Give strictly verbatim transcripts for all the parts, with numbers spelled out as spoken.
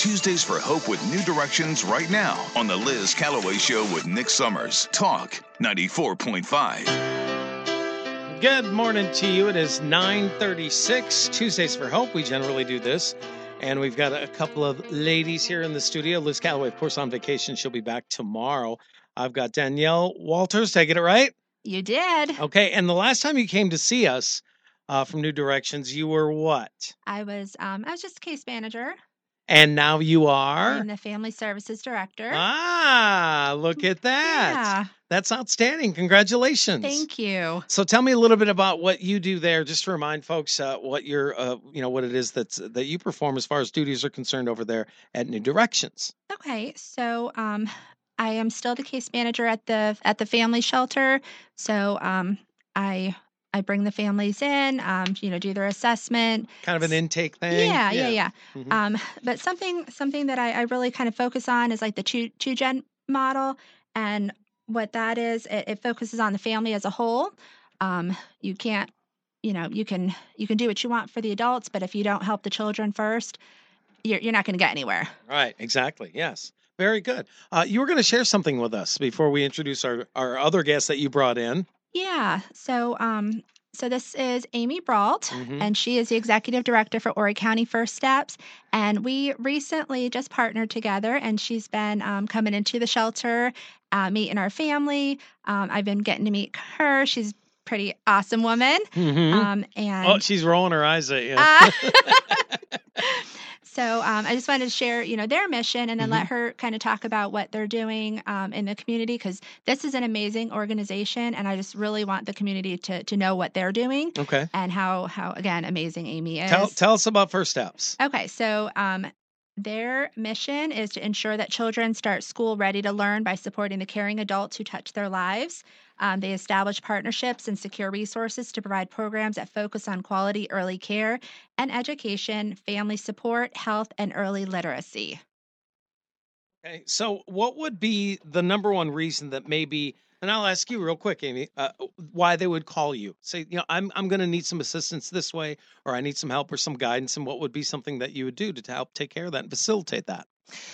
Tuesdays for Hope with New Directions right now on The Liz Callaway Show with Nick Summers. Talk ninety-four point five. Good morning to you. It is nine thirty-six, Tuesdays for Hope. We generally do this. And we've got a couple of ladies here in the studio. Liz Callaway, of course, on vacation. She'll be back tomorrow. I've got Danielle Walters. Did I get it right? You did. Okay. And the last time you came to see us uh, from New Directions, you were what? I was um, I was just case manager. And now you are? I'm the family services director. Ah, look at that. Yeah. That's outstanding. Congratulations. Thank you. So tell me a little bit about what you do there, just to remind folks uh, what your, uh, you know, what it is that's, that you perform as far as duties are concerned over there at New Directions. Okay. So um, I am still the case manager at the at the family shelter. So um, I... I bring the families in, um, you know, do their assessment. Kind of an intake thing. Yeah, yeah, yeah. yeah. Mm-hmm. Um, but something something that I, I really kind of focus on is like the two, two gen model. And what that is, it, it focuses on the family as a whole. Um, you can't, you know, you can you can do what you want for the adults, but if you don't help the children first, you're, you're not going to get anywhere. Right, exactly, yes. Very good. Uh, you were going to share something with us before we introduce our, our other guest that you brought in. Yeah. So, um, so this is Amy Brault, mm-hmm. and she is the executive director for Horry County First Steps. And we recently just partnered together, and she's been um, coming into the shelter, uh, meeting our family. Um, I've been getting to meet her. She's a pretty awesome woman. Mm-hmm. Um, and oh, she's rolling her eyes at you. Uh, So um, I just wanted to share, you know, their mission and then mm-hmm. let her kind of talk about what they're doing um, in the community, because this is an amazing organization, and I just really want the community to to know what they're doing. Okay. And how, how again, amazing Amy is. Tell, tell us about First Steps. Okay. So um, their mission is to ensure that children start school ready to learn by supporting the caring adults who touch their lives. Um, they establish partnerships and secure resources to provide programs that focus on quality early care and education, family support, health, and early literacy. Okay, so what would be the number one reason that maybe, and I'll ask you real quick, Amy, uh, why they would call you? Say, you know, I'm I'm going to need some assistance this way, or I need some help or some guidance, and what would be something that you would do to help take care of that and facilitate that?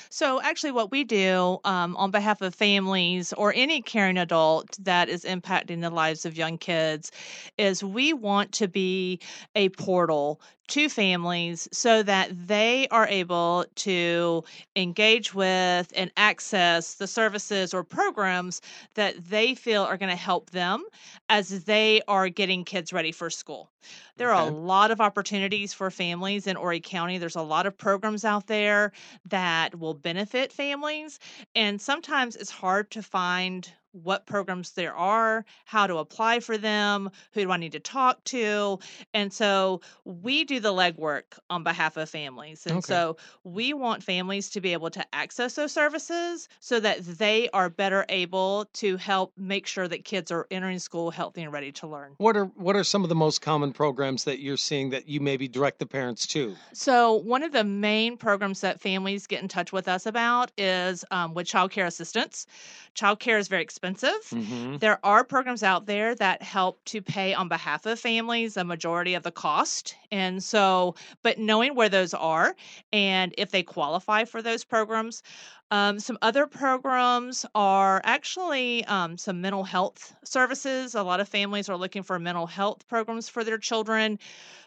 So actually what we do um, on behalf of families or any caring adult that is impacting the lives of young kids is we want to be a portal to families so that they are able to engage with and access the services or programs that they feel are going to help them as they are getting kids ready for school. There okay. are a lot of opportunities for families in Horry County. There's a lot of programs out there that will benefit families, and sometimes it's hard to find what programs there are, how to apply for them, who do I need to talk to? And so we do the legwork on behalf of families. And okay. so we want families to be able to access those services so that they are better able to help make sure that kids are entering school healthy and ready to learn. What are what are some of the most common programs that you're seeing that you maybe direct the parents to? So one of the main programs that families get in touch with us about is um, with child care assistance. Child care is very expensive. Mm-hmm. There are programs out there that help to pay on behalf of families a majority of the cost. And so, but knowing where those are and if they qualify for those programs. Um, some other programs are actually um, some mental health services. A lot of families are looking for mental health programs for their children.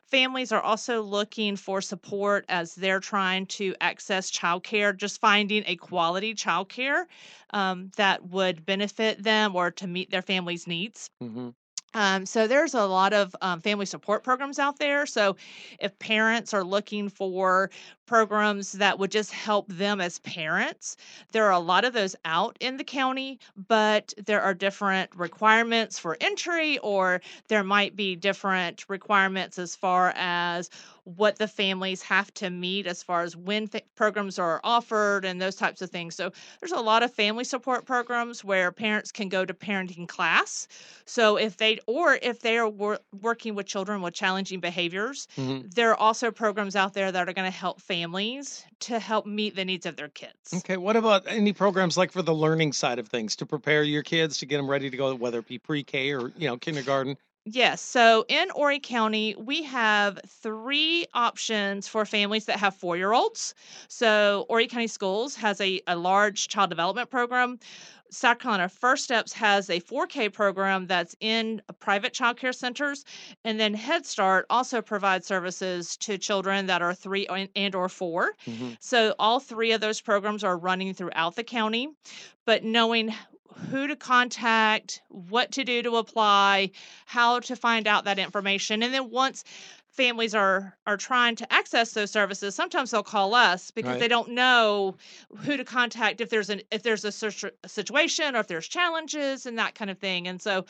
Families are also looking for support as they're trying to access childcare, just finding a quality childcare um, that would benefit them or to meet their family's needs. Mm-hmm. Um, so there's a lot of um, family support programs out there. So if parents are looking for programs that would just help them as parents, there are a lot of those out in the county, but there are different requirements for entry, or there might be different requirements as far as what the families have to meet as far as when th- programs are offered and those types of things. So there's a lot of family support programs where parents can go to parenting class. So if they, or if they are wor- working with children with challenging behaviors, mm-hmm. there are also programs out there that are going to help families to help meet the needs of their kids. Okay. What about any programs like for the learning side of things to prepare your kids to get them ready to go, whether it be pre-K or, you know, kindergarten? Yes. So in Horry County, we have three options for families that have four-year-olds. So Horry County Schools has a, a large child development program. South Carolina First Steps has a four K program that's in private child care centers. And then Head Start also provides services to children that are three and or four. Mm-hmm. So all three of those programs are running throughout the county. But knowing who to contact, what to do to apply, how to find out that information. And then once families are are trying to access those services, sometimes they'll call us because right. they don't know who to contact if there's an if there's a situation or if there's challenges and that kind of thing. And so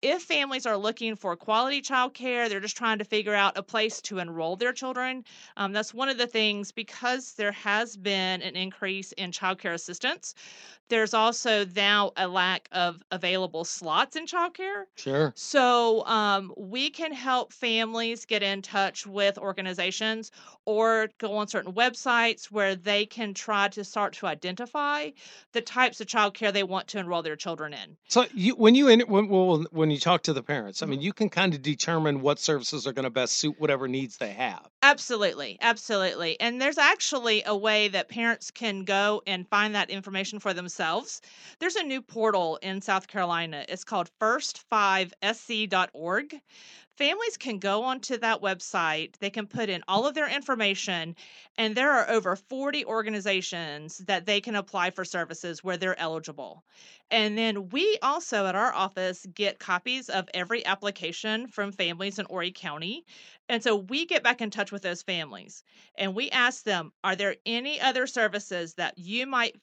if families are looking for quality child care, they're just trying to figure out a place to enroll their children. Um, that's one of the things, because there has been an increase in child care assistance, there's also now a lack of available slots in child care. Sure. So um, we can help families get in touch with organizations or go on certain websites where they can try to start to identify the types of child care they want to enroll their children in. So you, when you when, well, when When you talk to the parents, I mean, you can kind of determine what services are going to best suit whatever needs they have. Absolutely. Absolutely. And there's actually a way that parents can go and find that information for themselves. There's a new portal in South Carolina. It's called first five s c dot org. Families can go onto that website. They can put in all of their information, and there are over forty organizations that they can apply for services where they're eligible. And then we also at our office get copies of every application from families in Horry County. And so we get back in touch with those families, and we ask them, are there any other services that you might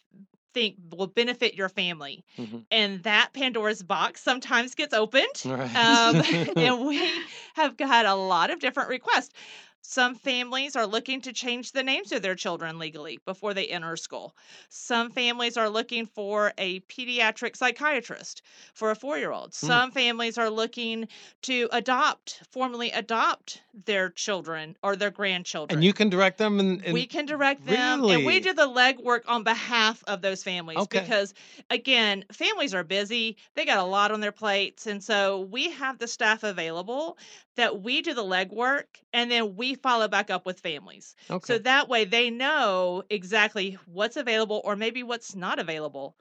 think will benefit your family? Mm-hmm. And that Pandora's box sometimes gets opened. Right. Um, and we have got a lot of different requests. Some families are looking to change the names of their children legally before they enter school. Some families are looking for a pediatric psychiatrist for a four-year-old. Some mm. families are looking to adopt, formally adopt their children or their grandchildren. And you can direct them? And, and we can direct them. Really? And we do the legwork on behalf of those families okay. because, again, families are busy. They got a lot on their plates. And so we have the staff available that we do the legwork, and then we follow back up with families. Okay. So that way they know exactly what's available or maybe what's not available.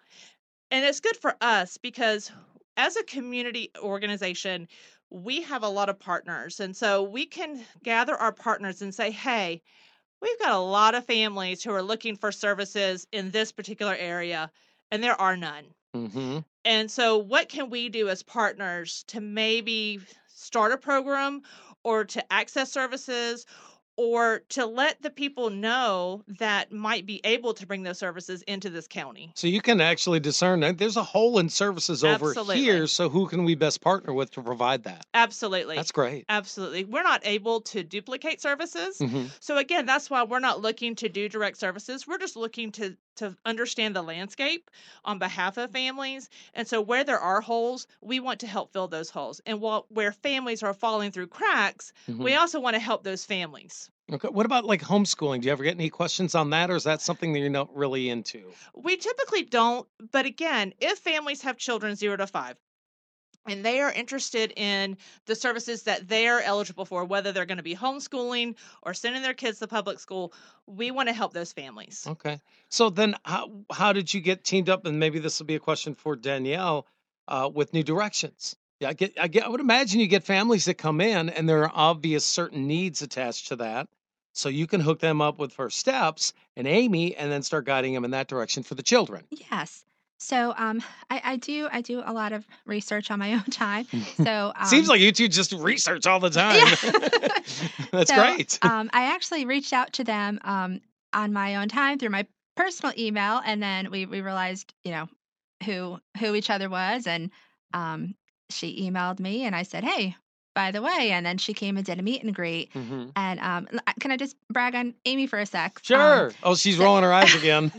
And it's good for us because as a community organization, we have a lot of partners. And so we can gather our partners and say, hey, we've got a lot of families who are looking for services in this particular area, and there are none. Mm-hmm. And so what can we do as partners to maybe start a program or to access services or to let the people know that might be able to bring those services into this county. So you can actually discern that there's a hole in services over Absolutely. Here. So who can we best partner with to provide that? Absolutely. That's great. Absolutely. We're not able to duplicate services. Mm-hmm. So again, that's why we're not looking to do direct services. We're just looking to to understand the landscape on behalf of families. And so where there are holes, we want to help fill those holes. And while, where families are falling through cracks, mm-hmm. we also want to help those families. Okay. What about like homeschooling? Do you ever get any questions on that, or is that something that you're not really into? We typically don't. But again, if families have children zero to five, and they are interested in the services that they are eligible for, whether they're going to be homeschooling or sending their kids to public school, we want to help those families. Okay. So then how, how did you get teamed up? And maybe this will be a question for Danielle uh, with New Directions. Yeah, I get, I get, I would imagine you get families that come in and there are obvious certain needs attached to that. So you can hook them up with First Steps and Amy and then start guiding them in that direction for the children. Yes. So um, I, I do I do a lot of research on my own time. So um, seems like you two just research all the time. Yeah. That's so great. Um, I actually reached out to them um, on my own time through my personal email, and then we, we realized you know who who each other was, and um, she emailed me, and I said, hey, by the way, and then she came and did a meet and greet. Mm-hmm. And um, can I just brag on Amy for a sec? Sure. Um, oh, she's so- rolling her eyes again.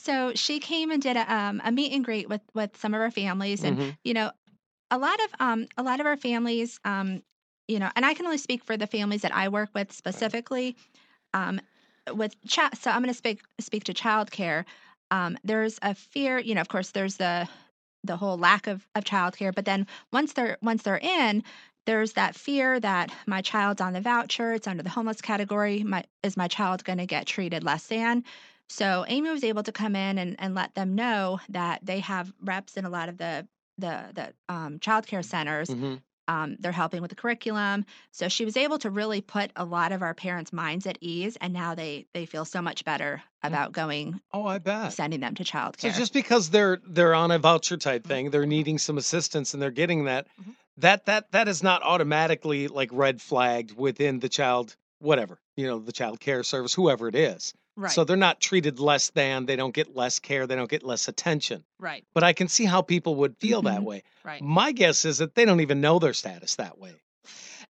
So she came and did a, um, a meet and greet with, with some of our families, and mm-hmm. you know, a lot of um, a lot of our families, um, you know, and I can only speak for the families that I work with specifically. Right. Um, with ch- so I'm going to speak speak to childcare. Um, there's a fear, you know. Of course, there's the the whole lack of, of childcare. But then once they're once they're in, there's that fear that my child's on the voucher, it's under the homeless category. My, is my child going to get treated less than? So Amy was able to come in and, and let them know that they have reps in a lot of the the, the um, child care centers. Mm-hmm. Um, they're helping with the curriculum. So she was able to really put a lot of our parents' minds at ease, and now they they feel so much better about going. Oh, I bet. Sending them to childcare. So just because they're they're on a voucher type thing, mm-hmm. they're needing some assistance and they're getting that, mm-hmm. that that that is not automatically like red flagged within the child, whatever, you know, the child care service, whoever it is. Right. So they're not treated less than, they don't get less care, they don't get less attention. Right. But I can see how people would feel that way. Right. My guess is that they don't even know their status that way.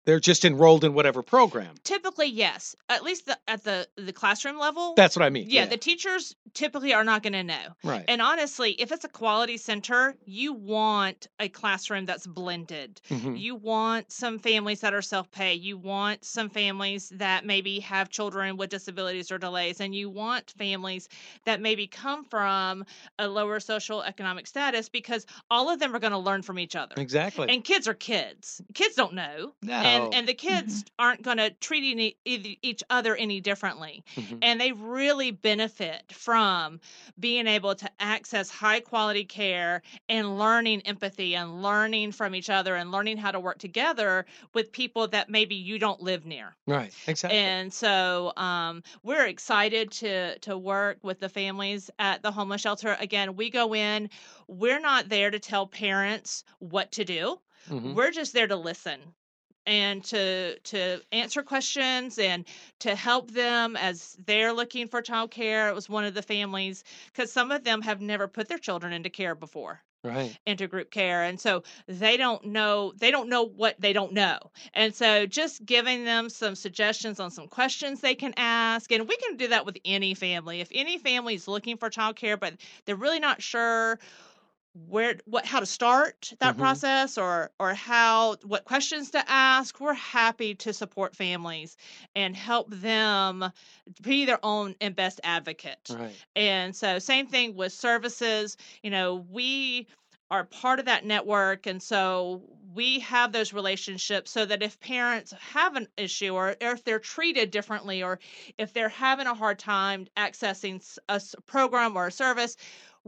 They're just enrolled in whatever program. Typically, yes. At least the, at the, the classroom level. That's what I mean. Yeah, yeah. The teachers typically are not going to know. Right. And honestly, if it's a quality center, you want a classroom that's blended. Mm-hmm. You want some families that are self-pay. You want some families that maybe have children with disabilities or delays. And you want families that maybe come from a lower social economic status, because all of them are going to learn from each other. Exactly. And kids are kids. Kids don't know. No. And And, and the kids mm-hmm. aren't going to treat any, each other any differently. Mm-hmm. And they really benefit from being able to access high-quality care and learning empathy and learning from each other and learning how to work together with people that maybe you don't live near. Right, exactly. And so um, we're excited to, to work with the families at the homeless shelter. Again, we go in. We're not there to tell parents what to do. Mm-hmm. We're just there to listen. And to to answer questions and to help them as they're looking for childcare. It was one of the families, because some of them have never put their children into care before. Right. Into group care. And so they don't know, they don't know what they don't know. And so just giving them some suggestions on some questions they can ask. And we can do that with any family. If any family is looking for childcare, but they're really not sure where, what, how to start that mm-hmm. process, or, or how, what questions to ask, we're happy to support families and help them be their own and best advocate. Right. And so same thing with services, you know, we are part of that network. And so we have those relationships so that if parents have an issue, or, or if they're treated differently, or if they're having a hard time accessing a program or a service,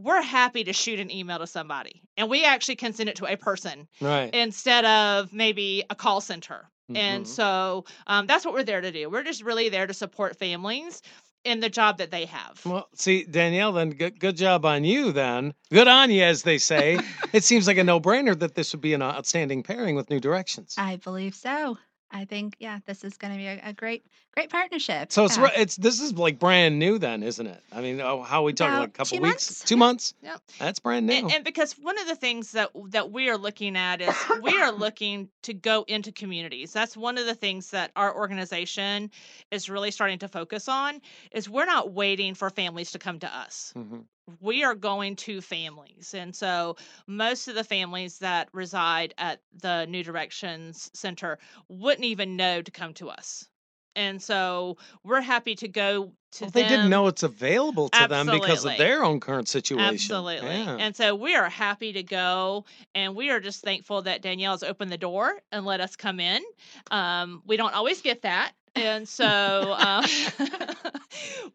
we're happy to shoot an email to somebody, and we actually can send it to a person right. instead of maybe a call center. Mm-hmm. And so um, that's what we're there to do. We're just really there to support families in the job that they have. Well, see, Danielle, then good, good job on you then. Good on you, as they say. It seems like a no-brainer that this would be an outstanding pairing with New Directions. I believe so. I think, yeah, this is going to be a, a great, great partnership. So it's yeah. it's this is like brand new then, isn't it? I mean, oh, how are we talking about like a couple two weeks, months. two yeah. months? Yeah. That's brand new. And, and because one of the things that that we are looking at is we are looking to go into communities. That's one of the things that our organization is really starting to focus on, is we're not waiting for families to come to us. Mm-hmm. We are going to families. And so most of the families that reside at the New Directions Center wouldn't even know to come to us. And so we're happy to go to well, them. They didn't know it's available to Absolutely. Them because of their own current situation. Absolutely. Yeah. And so we are happy to go, and we are just thankful that Danielle's opened the door and let us come in. Um, we don't always get that. And so uh,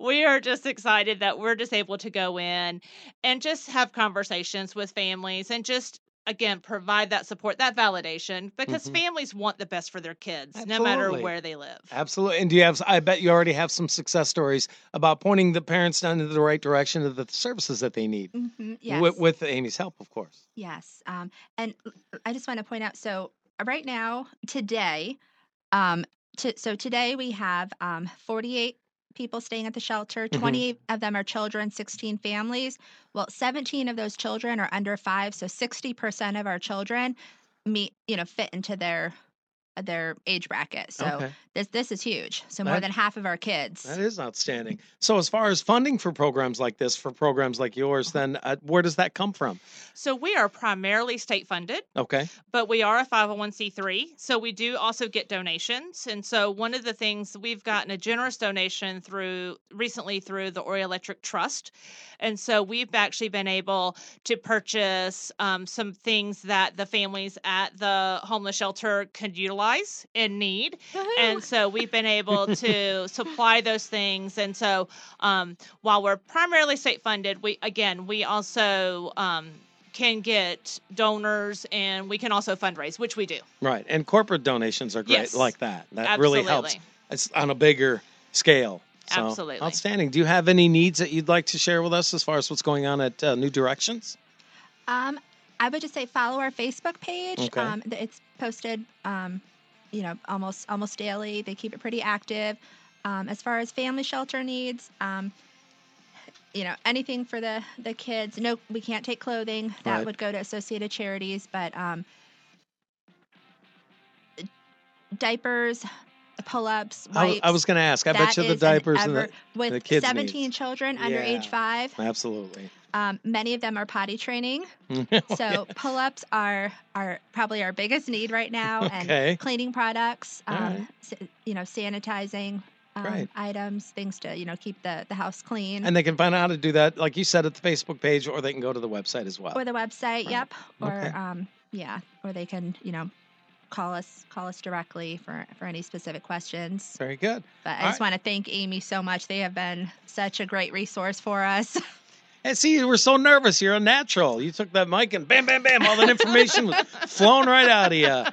we are just excited that we're just able to go in and just have conversations with families and just, again, provide that support, that validation, because mm-hmm. families want the best for their kids, Absolutely. No matter where they live. Absolutely. And do you have, I bet you already have some success stories about pointing the parents down into the right direction of the services that they need. Mm-hmm. Yes. With, with Amy's help, of course. Yes. Um, and I just want to point out, so right now, today, um, To, so today we have um, forty-eight people staying at the shelter. twenty-eight mm-hmm. of them are children, sixteen families. Well, seventeen of those children are under five, so sixty percent of our children meet, you know, fit into their their age bracket. So okay. This this is huge. So more that, than half of our kids. That is outstanding. So as far as funding for programs like this, for programs like yours, then uh, where does that come from? So we are primarily state funded. Okay. But we are a five oh one c three. So we do also get donations. And so one of the things, we've gotten a generous donation through recently through the Oriel Electric Trust. And so we've actually been able to purchase um, some things that the families at the homeless shelter could utilize and need. Woo-hoo. And so we've been able to supply those things. And so um, while we're primarily state funded, we, again, we also um, can get donors and we can also fundraise, which we do. Right. And corporate donations are great, yes, like that. That absolutely really helps. It's on a bigger scale. So, absolutely. Outstanding. Do you have any needs that you'd like to share with us as far as what's going on at uh, New Directions? Um, I would just say follow our Facebook page. Okay. Um, it's posted, um, you know, almost almost daily. They keep it pretty active. Um, as far as family shelter needs, um, you know, anything for the, the kids. No, we can't take clothing. That right. would go to Associated Charities. But um, diapers, pull-ups, wipes. I, I was going to ask. I bet you the diapers an ever, and the, with the kids seventeen needs. Children under yeah, age five. Absolutely. Um, many of them are potty training. oh, so pull-ups are are probably our biggest need right now. Okay. And cleaning products, um, right. you know, sanitizing um, right. items, things to, you know, keep the, the house clean. And they can find out how to do that, like you said, at the Facebook page, or they can go to the website as well. Or the website, right. yep. Or, okay. um, yeah, or they can, you know, Call us, call us directly for, for any specific questions. Very good. But I All just right. want to thank Amy so much. They have been such a great resource for us. And see, you were so nervous. You're a natural. You took that mic and bam, bam, bam. All that information was flown right out of you.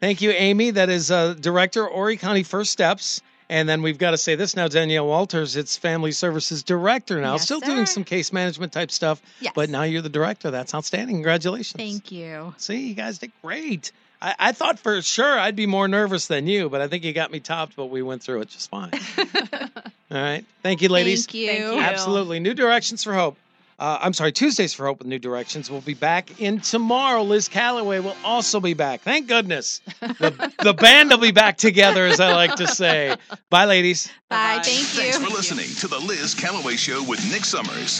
Thank you, Amy. That is uh, Director, Horry County First Steps. And then we've got to say this now, Danielle Walters, it's Family Services Director now. Yes, Still sir. doing some case management type stuff. Yes. But now you're the director. That's outstanding. Congratulations. Thank you. See, you guys did great. I, I thought for sure I'd be more nervous than you, but I think you got me topped, but we went through it just fine. All right. Thank you, ladies. Thank you. Thank you. Absolutely. New Directions for Hope. Uh, I'm sorry, Tuesdays for Hope with New Directions. We'll be back in tomorrow. Liz Callaway will also be back. Thank goodness. The, the band will be back together, as I like to say. Bye, ladies. Bye. Bye. Thank you. Thanks for Thank listening you. to The Liz Callaway Show with Nick Summers.